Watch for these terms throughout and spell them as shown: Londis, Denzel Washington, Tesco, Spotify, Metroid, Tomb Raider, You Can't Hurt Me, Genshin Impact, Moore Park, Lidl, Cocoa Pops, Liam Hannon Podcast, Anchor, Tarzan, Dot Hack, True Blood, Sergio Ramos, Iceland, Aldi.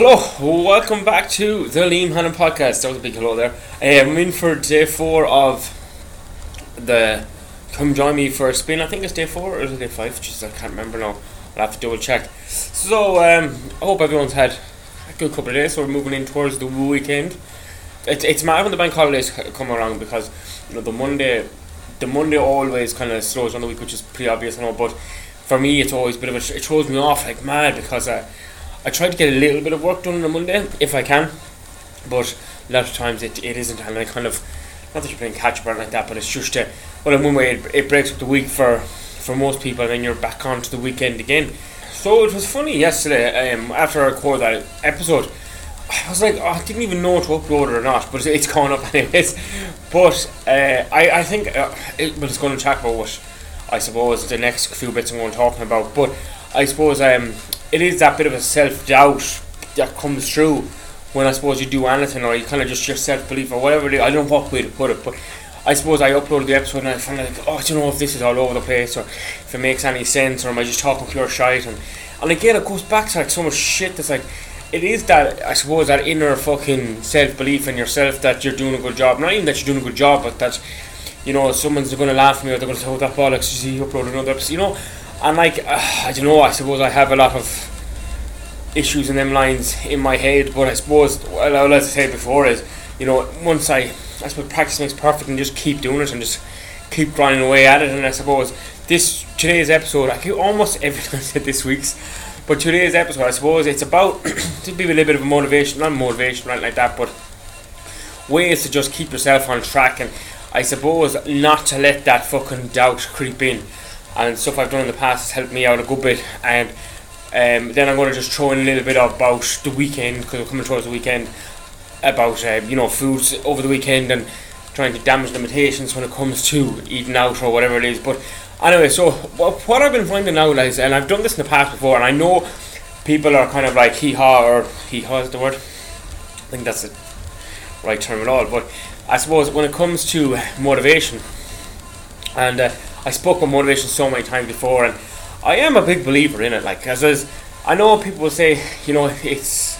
Hello, welcome back to the Liam Hannon Podcast. That was a big hello there. I'm in for day four of the Come Join Me for a Spin. I think it's day four or is it day five? I can't remember now. I'll have to double check. So, I hope everyone's had a good couple of days. So we're moving in towards the weekend. It's mad when the bank holidays come around because, you know, the Monday always kind of slows down the week, which is pretty obvious, I know. But for me, it's always a bit of it throws me off like mad because I try to get a little bit of work done on a Monday, if I can, but a lot of times it isn't, and I kind of, not that you're playing catch-up or like that, but it's just, in one way, it breaks up the week for most people, and then you're back on to the weekend again. So it was funny yesterday, after I recorded that episode, I was like, oh, I didn't even know to upload it or not, but it's gone up anyways. But I think, but it's going to talk about what, I suppose, the next few bits I'm going to talk about, but I suppose it is that bit of a self-doubt that comes through when I suppose you do anything, or you kind of just your self-belief or whatever it is. I don't know what way to put it, but I suppose I uploaded the episode and I found like, oh, I don't know if this is all over the place or if it makes any sense or am I just talking pure shite. And again, it goes back to like so much shit that's like, it is that, I suppose, that inner fucking self-belief in yourself that you're doing a good job. Not even that you're doing a good job, but that, you know, someone's going to laugh at me or they're going to say, oh, that bollocks, you see, you uploaded another episode, you know. And like, I don't know, I suppose I have a lot of issues in them lines in my head, but I suppose, well, as I said before, is, you know, once I suppose practice makes perfect, and just keep doing it and just keep grinding away at it. And I suppose today's episode, I feel almost everything I said this week's, but today's episode, I suppose it's about to be a little bit of a motivation, not motivation, right, like that, but ways to just keep yourself on track, and I suppose not to let that fucking doubt creep in. And stuff I've done in the past has helped me out a good bit. And then I'm going to just throw in a little bit about the weekend, because we're coming towards the weekend, about foods over the weekend and trying to damage limitations when it comes to eating out or whatever it is. But anyway, so what I've been finding out is, and I've done this in the past before, and I know people are kind of like hee-haw is the word, I think that's the right term at all, but I suppose when it comes to motivation, and I spoke on motivation so many times before, and I am a big believer in it. Like, as I know people will say, you know, it's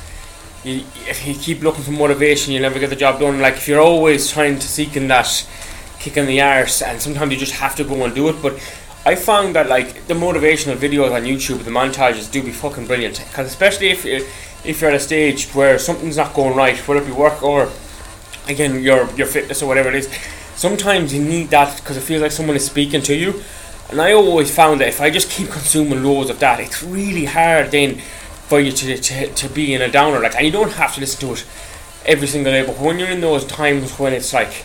if you keep looking for motivation, you never get the job done. Like, if you're always trying to seek in that kick in the arse, and sometimes you just have to go and do it. But I found that like the motivational videos on YouTube, the montages do be fucking brilliant. Because especially if you're at a stage where something's not going right, whether it be work or again your fitness or whatever it is. Sometimes you need that because it feels like someone is speaking to you. And I always found that if I just keep consuming loads of that, it's really hard then for you to be in a downer. Like, and you don't have to listen to it every single day, but when you're in those times when it's like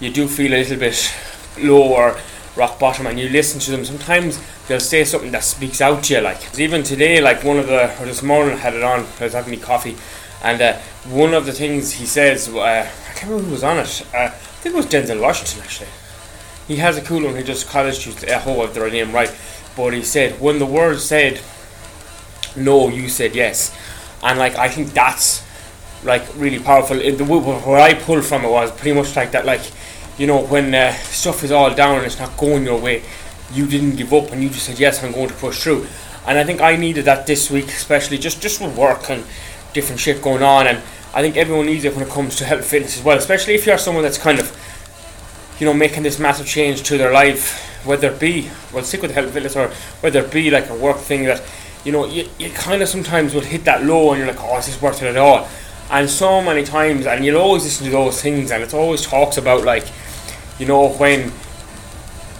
you do feel a little bit low or rock bottom and you listen to them, sometimes they'll say something that speaks out to you. Like, even today, like or this morning I had it on, I was having me coffee, and one of the things he says, I can't remember who was on it, I think it was Denzel Washington actually. He has a cool one, he does college Tuesday, I hope I've got the name right. But he said, when the world said no, you said yes. And like, I think that's like really powerful. Where I pulled from it was pretty much like that, like, you know, when stuff is all down and it's not going your way, you didn't give up and you just said, yes, I'm going to push through. And I think I needed that this week, especially just with work and different shit going on, and I think everyone needs it when it comes to health and fitness as well, especially if you're someone that's kind of, you know, making this massive change to their life, whether it be, well, sick with health and fitness, or whether it be like a work thing that, you know, you kind of sometimes will hit that low and you're like, oh, is this worth it at all? And so many times, and you'll always listen to those things, and it always talks about like, you know, when,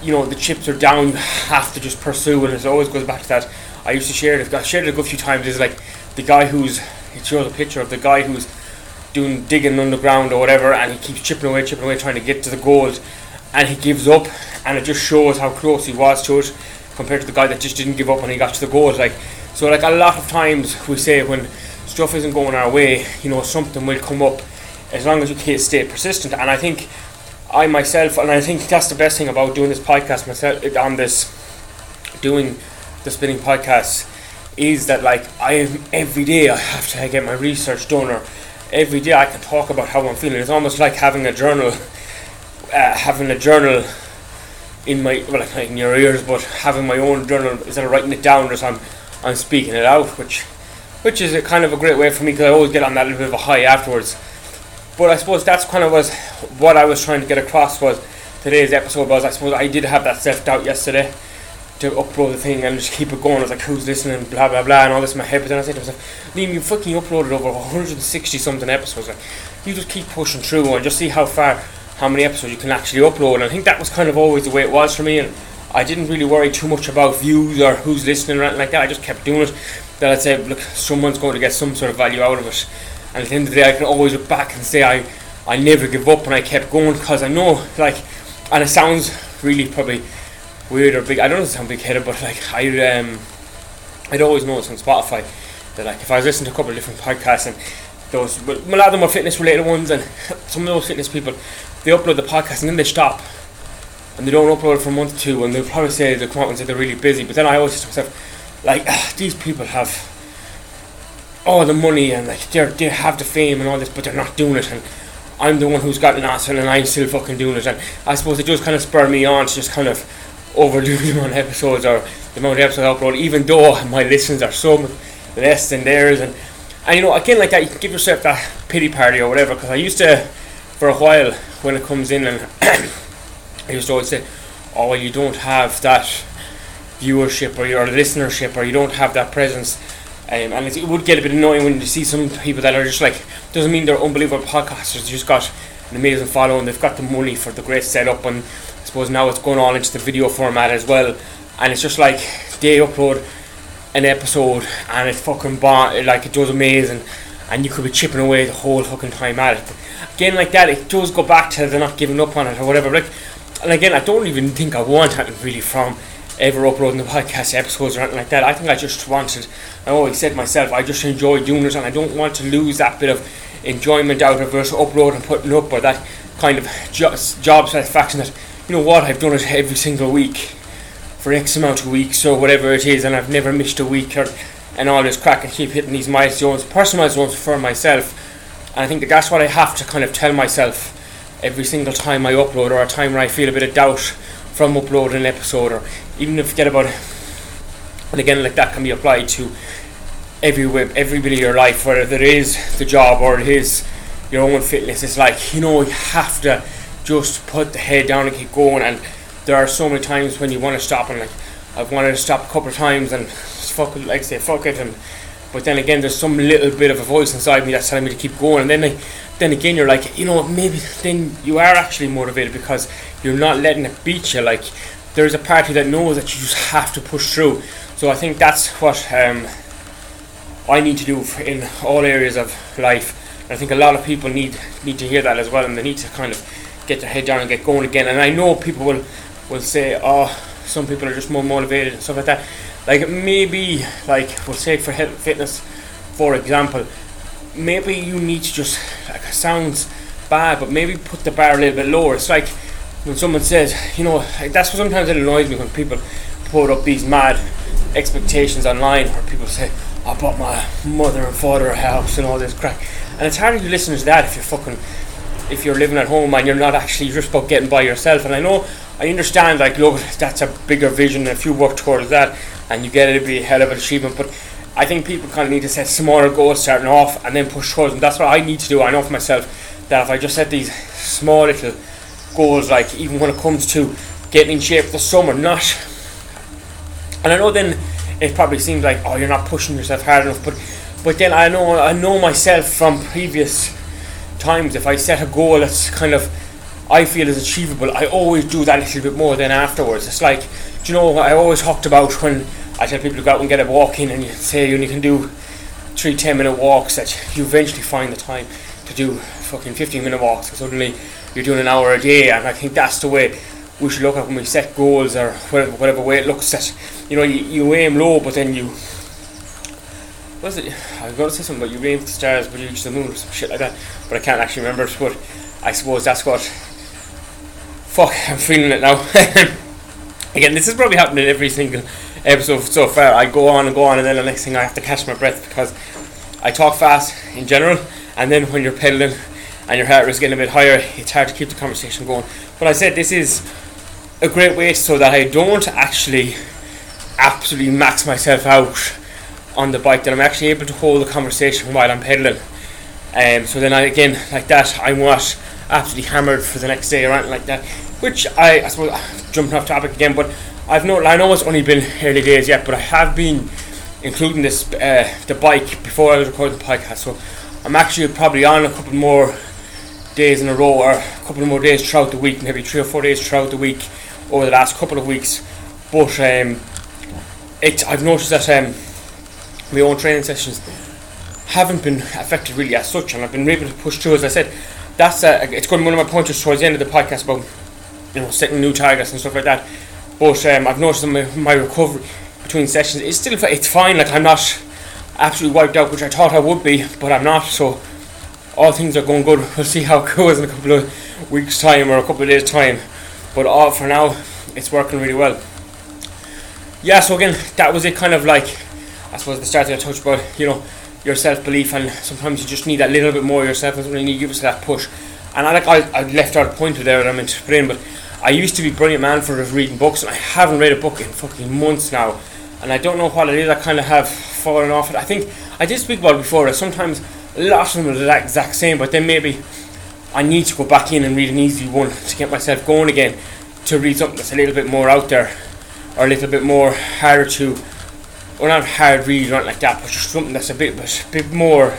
you know, the chips are down, you have to just pursue, and it always goes back to that. I used to share it, I've shared it a good few times, is like the guy who's, it shows a picture of the guy who's digging underground or whatever, and he keeps chipping away trying to get to the gold, and he gives up, and it just shows how close he was to it compared to the guy that just didn't give up when he got to the gold. Like, so like a lot of times we say when stuff isn't going our way, you know, something will come up as long as you stay persistent. And I think I think that's the best thing about doing this podcast myself, doing the spinning podcast, is that like every day I have to get my research done, or every day I can talk about how I'm feeling. It's almost like having a journal, in my, well, like in your ears, but having my own journal instead of writing it down, as I'm speaking it out, which which is a kind of a great way for me because I always get on that little bit of a high afterwards. But I suppose that's kind of was what I was trying to get across was today's episode was, I suppose I did have that self-doubt yesterday to upload the thing and just keep it going. I was like, who's listening, blah, blah, blah, and all this in my head. But then I said to myself, Liam, you fucking uploaded over 160-something episodes. Like, you just keep pushing through and just see how far, how many episodes you can actually upload. And I think that was kind of always the way it was for me. And I didn't really worry too much about views or who's listening or anything like that. I just kept doing it. Then I'd say, look, someone's going to get some sort of value out of it. And at the end of the day, I can always look back and say I never give up and I kept going because I know, like, and it sounds really probably weird or big, I don't know if it sounds big-headed, but like I'd always noticed on Spotify that like if I was listening to a couple of different podcasts and those, but a lot of them are fitness-related ones, and some of those fitness people, they upload the podcast and then they stop and they don't upload it for a month or two, and they'll probably say they'll come out and say they're really busy. But then I always say to myself, like, these people have all the money and like they have the fame and all this, but they're not doing it, and I'm the one who's got an asshole and I'm still fucking doing it. And I suppose it does kind of spur me on to just kind of overdo the amount of episodes or the amount of episodes I upload, even though my listens are so much less than theirs. And you know, again, like that, you can give yourself that pity party or whatever, because I used to, for a while, when it comes in, and I used to always say, oh, well, you don't have that viewership or your listenership, or you don't have that presence. And it would get a bit annoying when you see some people that are just like, doesn't mean they're unbelievable podcasters, they just got an amazing following, they've got the money for the great setup, and I suppose now it's going on into the video format as well, and it's just like, they upload an episode, and it fucking like it does amazing, and you could be chipping away the whole fucking time at it. But again, like that, it does go back to they're not giving up on it or whatever, like, and again, I don't even think I want that really from ever uploading the podcast episodes or anything like that. I think I just wanted, I always said myself, I just enjoy doing it, and I don't want to lose that bit of enjoyment out of it, upload and putting up, or that kind of job satisfaction that, you know what, I've done it every single week for X amount of weeks or whatever it is, and I've never missed a week, or and all this crack, and keep hitting these milestones, personal milestones for myself. And I think that that's what I have to kind of tell myself every single time I upload, or a time where I feel a bit of doubt from uploading an episode, or even if forget about it. And again, like that can be applied to every bit of your life, whether it is the job or it is your own fitness. It's like, you know, you have to just put the head down and keep going. And there are so many times when you want to stop, and like I've wanted to stop a couple of times and fuck it, like say fuck it, and but then again there's some little bit of a voice inside me that's telling me to keep going, and then again you're like, you know, maybe then you are actually motivated because you're not letting it beat you. Like there's a part of you that knows that you just have to push through. So I think that's what I need to do in all areas of life, and I think a lot of people need to hear that as well, and they need to kind of get their head down and get going again. And I know people will say, oh, some people are just more motivated and stuff like that. Like maybe, like we'll say for health fitness for example, maybe you need to just, like it sounds bad, but maybe put the bar a little bit lower. It's like when someone says, you know, like that's what sometimes it annoys me when people put up these mad expectations online, where people say, I bought my mother and father a house and all this crap. And it's hard to listen to that if you're living at home and you're not actually, you're just about getting by yourself. And I know, I understand, like, look, that's a bigger vision, and if you work towards that and you get it, it'll be a hell of an achievement. But I think people kind of need to set smaller goals starting off and then push towards them. That's what I need to do. I know for myself that if I just set these small little goals, like even when it comes to getting in shape for summer, not, and I know then it probably seems like, oh, you're not pushing yourself hard enough, but then I know myself from previous times, if I set a goal that's kind of I feel is achievable, I always do that little bit more than afterwards. It's like, do you know, I always talked about when I tell people to go out and get a walk in, and you say you can do 3 10-minute walks, that you eventually find the time to do fucking 15-minute walks, and suddenly you're doing an hour a day. And I think that's the way we should look at when we set goals, or whatever way it looks, that, you know, you aim low, but then you, what is it? I was going to say something about you aim for the stars, but you reach the moon or some shit like that. But I can't actually remember it. But I suppose that's what. Fuck, I'm feeling it now. Again, this has probably happened in every single episode so far. I go on, and then the next thing I have to catch my breath because I talk fast in general, and then when you're pedaling and your heart is getting a bit higher, it's hard to keep the conversation going. But I said this is a great way so that I don't actually absolutely max myself out on the bike that I'm actually able to hold a conversation while I'm pedaling. So then I, again, like that, I'm not absolutely hammered for the next day or anything like that. Which I suppose, jumping off topic again, but I know it's only been early days yet, but I have been including this the bike before I was recording the podcast. So I'm actually probably on a couple more days in a row, or a couple more days throughout the week, maybe 3 or 4 days throughout the week over the last couple of weeks. But I've noticed that my own training sessions haven't been affected really as such, and I've been able to push through. As I said, that's it's going to be one of my pointers towards the end of the podcast about, you know, setting new targets and stuff like that. But I've noticed that my recovery between sessions is still, it's fine. Like, I'm not absolutely wiped out, which I thought I would be, but I'm not. So all things are going good. We'll see how it goes in a couple of weeks' time or a couple of days' time. But for now, it's working really well. Yeah, so again, that was it, kind of like, I suppose, the start that I touched about, you know, your self-belief, and sometimes you just need that little bit more of yourself, and sometimes you need to give us that push. And I left out a pointer there that I meant to put in, but I used to be a brilliant man for reading books, and I haven't read a book in fucking months now, and I don't know what it is. I kind of have fallen off it. I think I did speak about it before, that sometimes lots of them are the exact same, but then maybe I need to go back in and read an easy one to get myself going again, to read something that's a little bit more out there, or a little bit more harder to, or not hard read or anything like that, but just something that's a bit more,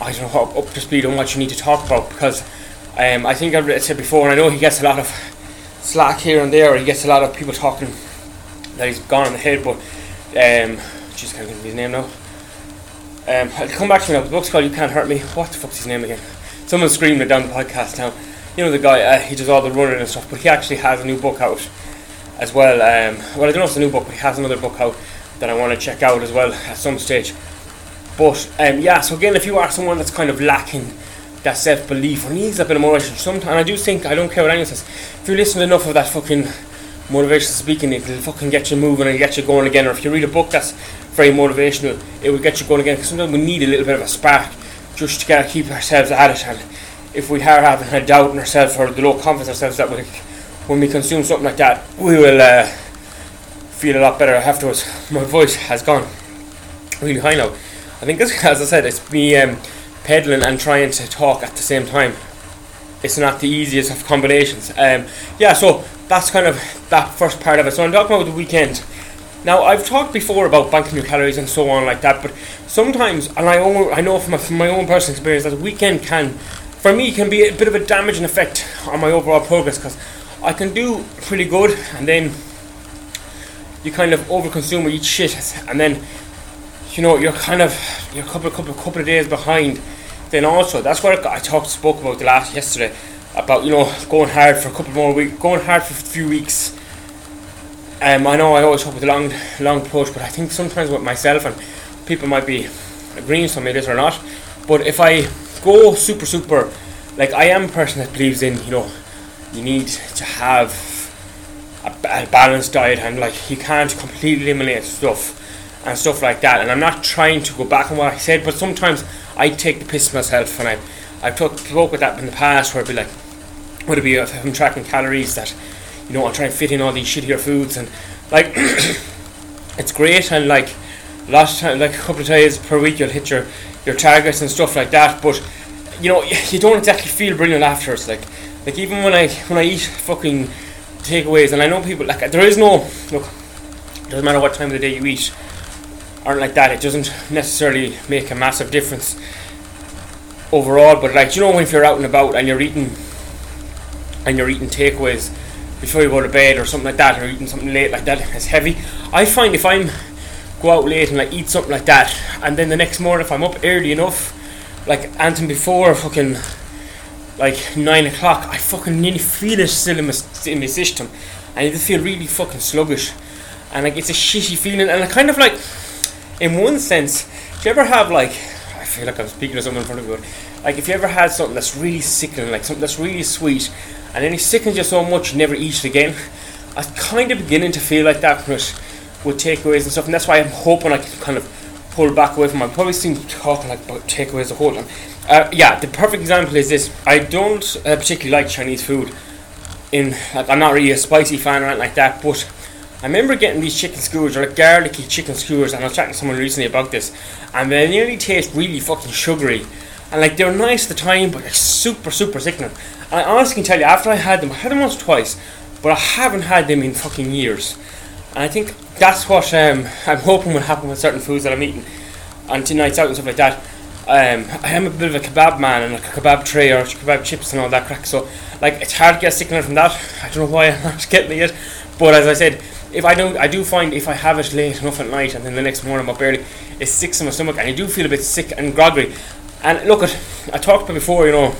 I don't know, up to speed on what you need to talk about. Because I think I've said before, and I know he gets a lot of slack here and there, or he gets a lot of people talking that he's gone in the head, but just can't think of his name now. I'll come back to me now. The book's called You Can't Hurt Me. What the fuck's his name again? Someone's screaming it down the podcast now. You know the guy, he does all the running and stuff, but he actually has a new book out as well. Well, I don't know if it's a new book, but he has another book out that I want to check out as well at some stage. But yeah, so again, if you are someone that's kind of lacking that self-belief or needs a bit of motivation sometimes, I do think, I don't care what anyone says, if you listen to enough of that fucking motivational speaking, it'll fucking get you moving and get you going again. Or if you read a book that's very motivational, it will get you going again, because sometimes we need a little bit of a spark just to keep ourselves at it. And if we are having a doubt in ourselves, or the low confidence in ourselves, that we, when we consume something like that, we will feel a lot better afterwards. My voice has gone really high now. I think it's, as I said, it's me pedaling and trying to talk at the same time. It's not the easiest of combinations. Yeah, so that's kind of that first part of it. So I'm talking about the weekend. Now, I've talked before about banking your calories and so on like that, but sometimes, and I know from my own personal experience, that the weekend can, for me, can be a bit of a damaging effect on my overall progress, because I can do pretty good, and then you kind of overconsume or eat shit, and then, you know, you're kind of, you're a couple of days behind. Then also, that's what I spoke about yesterday, about, you know, going hard for a couple more weeks, going hard for a few weeks. I know I always talk with a long approach, but I think sometimes with myself, and people might be agreeing with me this or not, but if I go super, like, I am a person that believes in, you know, you need to have a balanced diet, and like, you can't completely eliminate stuff like that. And I'm not trying to go back on what I said, but sometimes I take the piss myself, and I've spoke with that in the past, where it'd be like, would it be if I'm tracking calories that, you know, I'll try and fit in all these shittier foods, and like it's great, and like last time, like a couple of days per week you'll hit your targets and stuff like that, but you know, you don't exactly feel brilliant afterwards. Like even when I eat fucking takeaways, and I know people, like, there is no, look, it doesn't matter what time of the day you eat or like that, it doesn't necessarily make a massive difference overall, but like, you know, if you're out and about and you're eating takeaways before you go to bed or something like that, or eating something late like that, it's heavy. I find if I go out late and I eat something like that, and then the next morning if I'm up early enough, like anything before fucking like 9 o'clock, I fucking nearly feel it still in my system, and I just feel really fucking sluggish, and like, it's a shitty feeling. And I kind of, like, in one sense, do you ever have, like, I feel like I'm speaking to someone in front of you, like, if you ever had something that's really sickening, like something that's really sweet, and then it sickens you so much you never eat it again, I was kind of beginning to feel like that with takeaways and stuff, and that's why I'm hoping I can kind of pull back away from it. I probably seem to talk like about takeaways the whole time. Yeah, the perfect example is this. I don't particularly like Chinese food. I'm not really a spicy fan or anything like that, but I remember getting these chicken skewers, or like garlicky chicken skewers, and I was chatting to someone recently about this, and they nearly taste really fucking sugary. And like, they're nice at the time, but they're super, super sickening. And I honestly can tell you, after I had them once or twice, but I haven't had them in fucking years. And I think that's what I'm hoping will happen with certain foods that I'm eating on nights out and stuff like that. I am a bit of a kebab man, and like a kebab tray or kebab chips and all that crack, so like, it's hard to get sickening from that. I don't know why I'm not getting it yet, but as I said, I do find if I have it late enough at night and then the next morning I'm up early, it sticks in my stomach and I do feel a bit sick and groggy. And look, I talked about before, you know,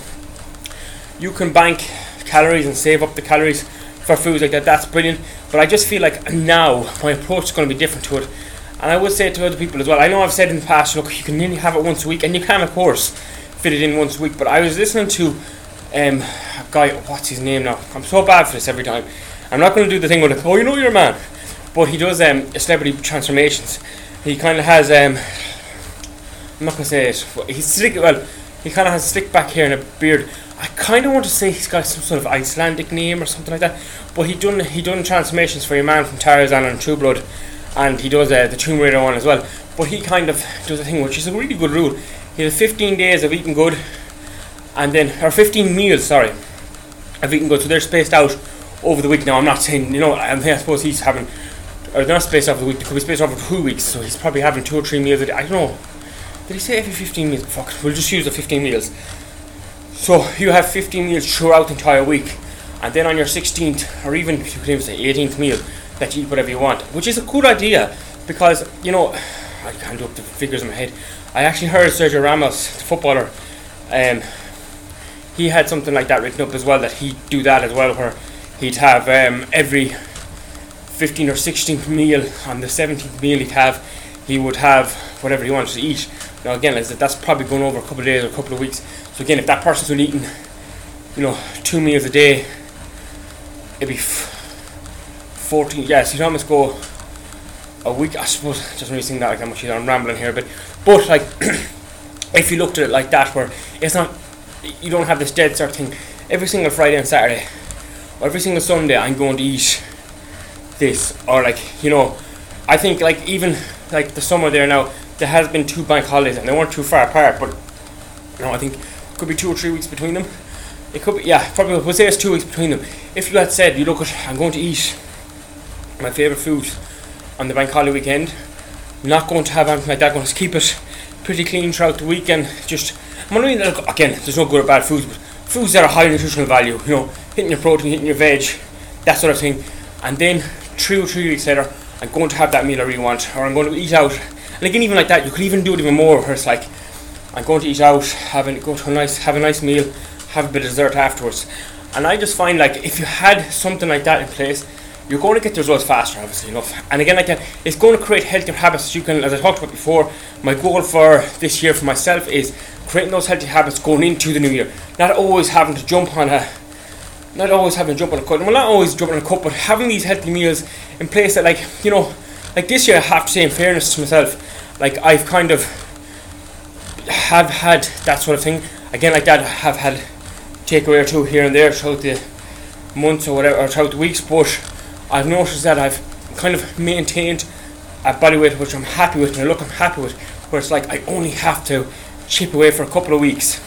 you can bank calories and save up the calories for foods like that. That's brilliant, but I just feel like now my approach is going to be different to it. And I would say it to other people as well. I know I've said in the past, look, you can nearly have it once a week, and you can, of course, fit it in once a week. But I was listening to a guy, what's his name now? I'm so bad for this every time. I'm not going to do the thing with, like, oh, you know you're a man. But he does celebrity transformations. He kind of has, I'm not going to say it. He's slick, well, he kind of has slick back hair and a beard. I kind of want to say he's got some sort of Icelandic name or something like that. But he done transformations for your man from Tarzan and True Blood. And he does the Tomb Raider one as well. But he kind of does a thing which is a really good rule. He has 15 days of eating good, and then, or 15 meals, sorry, of eating good. So they're spaced out over the week. Now, I'm not saying, you know, I suppose he's having, or they're not spaced over the week, they could be spaced over 2 weeks. So he's probably having 2 or 3 meals a day. I don't know. Did he say every 15 meals? Fuck, we'll just use the 15 meals. So you have 15 meals throughout the entire week. And then on your 16th, or even, if you could even say 18th meal, that you eat whatever you want, which is a good idea, because, you know, I can't do up the figures in my head. I actually heard Sergio Ramos, the footballer, he had something like that written up as well, that he'd do that as well, where he'd have every 15th or 16th meal, on the 17th meal he would have whatever he wanted to eat. Now again, that's probably going over a couple of days or a couple of weeks, so again, if that person's been eating, you know, 2 meals a day, it'd be 14, yes, you'd almost go a week, I suppose. Just really seeing that, like, how much I'm rambling here a bit, but like, if you looked at it like that, where it's not, you don't have this dead sort of thing. Every single Friday and Saturday, or every single Sunday, I'm going to eat this, or like, you know, I think like even like the summer there now, there has been 2 bank holidays, and they weren't too far apart, but you know, I think it could be 2 or 3 weeks between them. It could be, yeah, probably we'll say it's 2 weeks between them. If you had said, you look at, I'm going to eat my favourite food on the bank holiday weekend, not going to have anything like that, going to keep it pretty clean throughout the weekend. Just, I mean, look, again, there's no good or bad foods, but foods that are high nutritional value, you know, hitting your protein, hitting your veg, that sort of thing. And then 3 or 3 weeks later, I'm going to have that meal I really want, or I'm going to eat out. And again, even like that, you could even do it even more, where it's like, I'm going to eat out, have a nice meal, have a bit of dessert afterwards. And I just find, like, if you had something like that in place, you're going to get the results faster, obviously enough. And again, like that, it's going to create healthier habits. You can, as I talked about before, my goal for this year for myself is creating those healthy habits going into the new year. Not always having to jump on a cut, but having these healthy meals in place that, like, you know, like this year, I have to say in fairness to myself, like, I've kind of have had that sort of thing. Again, like that, I have had takeaway or two here and there throughout the months or whatever, or throughout the weeks, but I've noticed that I've kind of maintained a body weight which I'm happy with, and a look I'm happy with, where it's like I only have to chip away for a couple of weeks.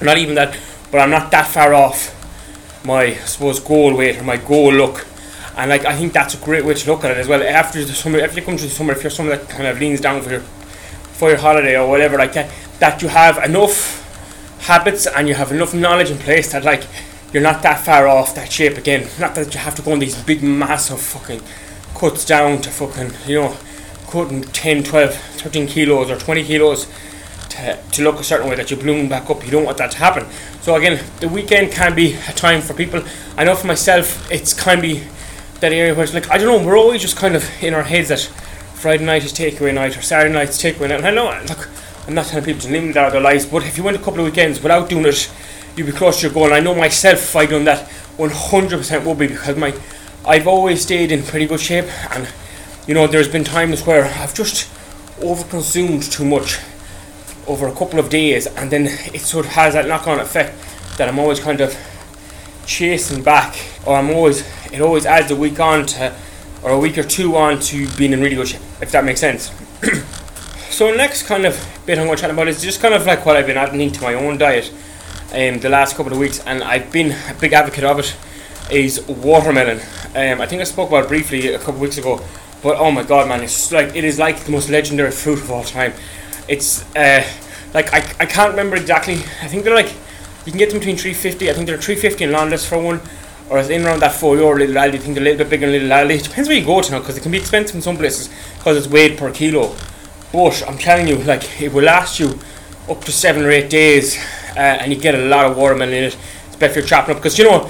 Not even that, but I'm not that far off my, I suppose, goal weight or my goal look. And like, I think that's a great way to look at it as well. After the summer, after you come through the summer, if you're someone that kind of leans down for your holiday or whatever like that you have enough habits and you have enough knowledge in place that, like, you're not that far off that shape again. Not that you have to go on these big massive fucking cuts down to fucking, you know, cutting 10, 12, 13 kilos or 20 kilos to look a certain way that you bloom back up. You don't want that to happen. So again, the weekend can be a time for people. I know for myself, it's kind of be that area where it's like, I don't know, we're always just kind of in our heads that Friday night is takeaway night or Saturday night is takeaway night. And I know, look, I'm not telling people to limit out their lives, but if you went a couple of weekends without doing it, you'll be close to your goal. And I know myself, if I'd done that, 100% would be, because I've always stayed in pretty good shape. And, you know, there's been times where I've just overconsumed too much over a couple of days, and then it sort of has that knock-on effect that I'm always kind of chasing back, or it always adds a week on to or a week or two on to being in really good shape, if that makes sense. So the next kind of bit I'm going to chat about is just kind of like what I've been adding to my own diet the last couple of weeks, and I've been a big advocate of it, is watermelon. I think I spoke about it briefly a couple of weeks ago, but oh my god, man, it is like the most legendary fruit of all time. It's I can't remember exactly. I think they're you can get them between 350. I think they're 350 in Londis for one, or it's in around that €4 Little Aldi. I think they're a little bit bigger in Little Aldi. It depends where you go to now, because it can be expensive in some places because it's weight per kilo. But I'm telling you, it will last you up to 7 or 8 days, and you get a lot of watermelon in it. It's better if you're chopping up, because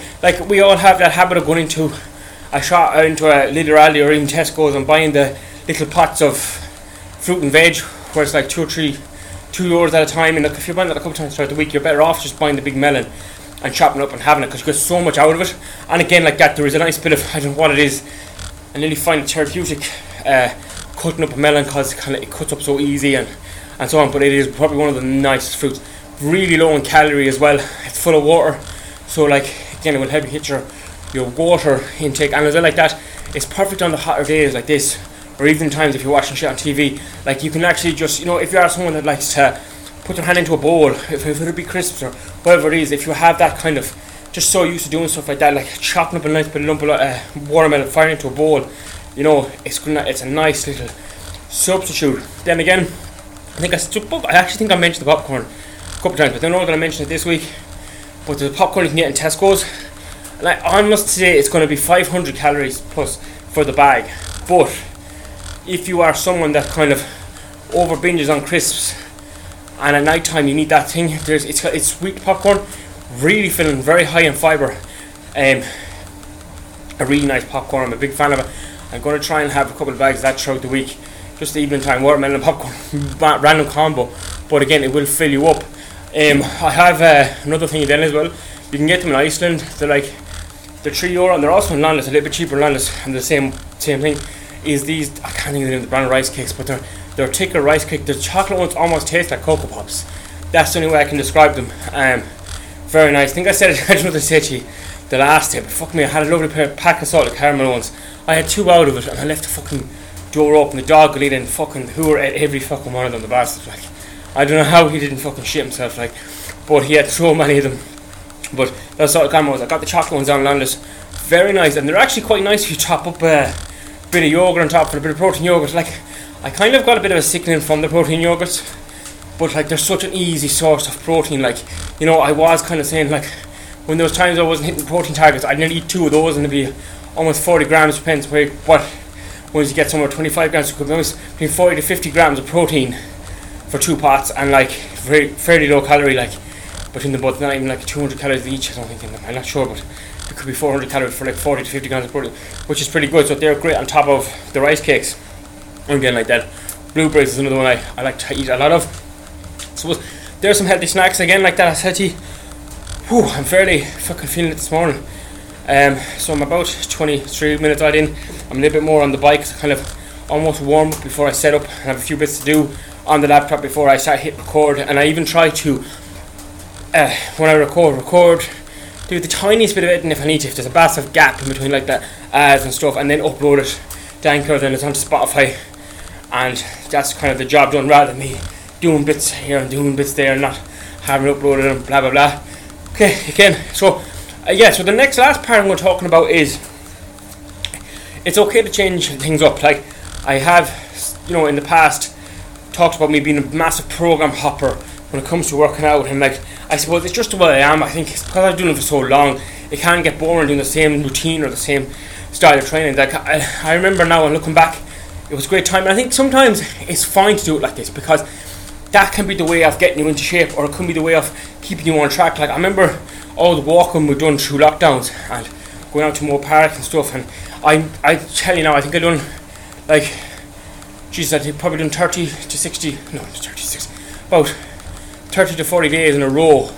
we all have that habit of going into a Lidl or even Tesco's and buying the little pots of fruit and veg, where it's like €2 at a time. And if you're buying that a couple times throughout the week, you're better off just buying the big melon and chopping up and having it, because you get so much out of it. And again, there is a nice bit of, I don't know what it is, I nearly find it therapeutic cutting up a melon, because it cuts up so easy and so on. But it is probably one of the nicest fruits. Really low in calorie as well. It's full of water, so again, it will help you hit your water intake. And as well, it's perfect on the hotter days like this, or even times if you're watching shit on TV. You can actually just, if you are someone that likes to put their hand into a bowl, if it'll be crisps or whatever it is, if you have that kind of, just so used to doing stuff like that, chopping up a nice bit of watermelon, firing into a bowl, it's a nice little substitute. Then again, I actually think I mentioned the popcorn a couple times, but I don't know that I mentioned it this week. But there's a popcorn you can get in Tesco's, and I must say it's going to be 500 calories plus for the bag. But if you are someone that kind of over binges on crisps, and at night time you need that thing, it's sweet popcorn, really filling, very high in fibre. A really nice popcorn, I'm a big fan of it. I'm going to try and have a couple of bags of that throughout the week, just the evening time, watermelon and popcorn, random combo. But again, it will fill you up. I have another thing then as well. You can get them in Iceland. They're €3, and they're also in Londis, a little bit cheaper in Londis, and the same thing. Is these, I can't think of the name of the brand of rice cakes, but they're thicker rice cake. The chocolate ones almost taste like Cocoa Pops. That's the only way I can describe them. Very nice. I think I said it. I don't know if I said to you the last day, but fuck me, I had a lovely pack of salted caramel ones. I had 2 out of it, and I left the fucking door open. The dog got in, and fucking who ate every fucking one of them, the bastard. I don't know how he didn't fucking shit himself, but he had so many of them. But that's salted caramel ones. I got the chocolate ones down in Londis. Very nice, and they're actually quite nice if you top up a bit of yogurt on top, for a bit of protein yogurt. I kind of got a bit of a sickening from the protein yogurts, but they're such an easy source of protein. I was kind of saying, when there was times I wasn't hitting protein targets, I'd nearly eat 2 of those, and it'd be almost 40 grams, depends where, what, once you get somewhere 25 grams, it could be between 40 to 50 grams of protein for 2 pots, and very fairly low calorie, between them both, not even 200 calories each, I don't think, in them, I'm not sure, but it could be 400 calories for 40 to 50 grams of protein, which is pretty good. So they're great on top of the rice cakes. And again, that blueberries is another one I like to eat a lot of. So there's some healthy snacks again that. I said to you, I'm fairly fucking feeling it this morning. So I'm about 23 minutes out in. I'm a little bit more on the bike, kind of almost warm up before I set up, and have a few bits to do on the laptop before I start hit record. And I even try to when I record, do the tiniest bit of editing if I need to, if there's a massive gap in between that ads and stuff, and then upload it to Anchor, then it's onto Spotify, and that's kind of the job done, rather than me doing bits here and doing bits there and not having it uploaded and blah blah blah. Okay, again, so the last part we're talking about is it's okay to change things up. I have, in the past talked about me being a massive program hopper when it comes to working out, and I suppose it's just the way I am. I think it's because I've done it for so long, it can get boring doing the same routine or the same style of training. I remember now, and looking back, it was a great time, and I think sometimes it's fine to do it like this, because that can be the way of getting you into shape, or it can be the way of keeping you on track. I remember all the walking we've done through lockdowns, and going out to Moore Park and stuff, and I tell you now, I think I've done I've probably done 30 to 40 days in a row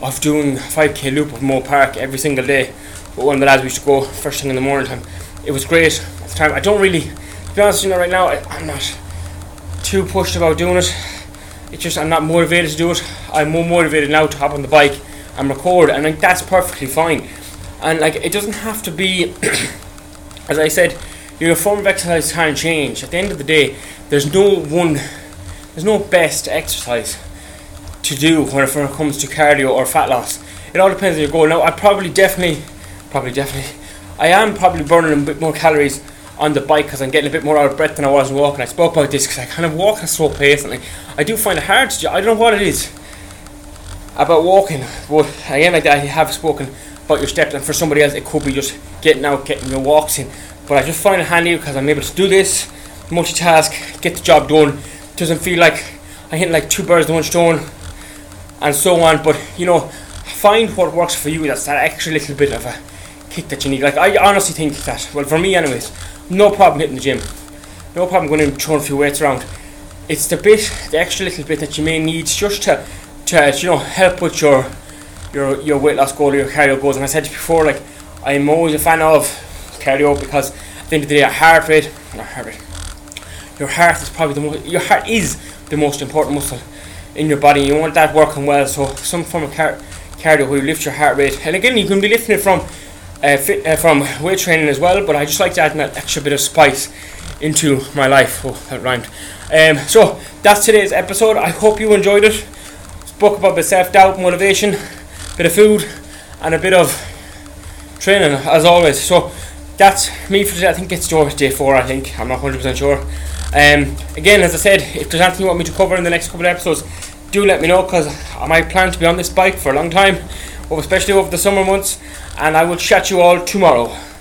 of doing a 5k loop of Moore Park every single day. But one of the lads, we used to go first thing in the morning time. It was great at the time. I don't really, to be honest, right now I'm not too pushed about doing it. It's just I'm not motivated to do it. I'm more motivated now to hop on the bike and record, and that's perfectly fine. And it doesn't have to be, as I said, Your form of exercise can change. At the end of the day, there's no best exercise to do when it comes to cardio or fat loss. It all depends on your goal. Now, I am probably burning a bit more calories on the bike because I'm getting a bit more out of breath than I was walking. I spoke about this because I kind of walk at a slow pace, and I do find it hard to, I don't know what it is about walking, but again, like I have spoken about your steps, and for somebody else it could be just getting out, getting your walks in, but I just find it handy because I'm able to do this, multitask, get the job done. It doesn't feel like I'm hitting like two birds with one stone and so on. But you know, find what works for you. That's that extra little bit of a kick that you need. Like, I honestly think that, well, for me anyways, no problem hitting the gym, no problem going in and throwing a few weights around. It's the extra little bit that you may need just to you know, help with your weight loss goal or your cardio goals. And I said before, like, I'm always a fan of cardio because at the end of the day, your heart is the most important muscle in your body. You want that working well, so some form of cardio where you lift your heart rate. And again, you can be lifting it from weight training as well, but I just like to add that extra bit of spice into my life. Oh, that rhymed. So that's today's episode. I hope you enjoyed it. Spoke about the self-doubt, motivation, a bit of food, and a bit of training as always. So that's me for today. I think it's day 4. I think I'm not 100% sure. Again, as I said, if there's anything you want me to cover in the next couple of episodes, do let me know, because I might plan to be on this bike for a long time, especially over the summer months. And I will chat you all tomorrow.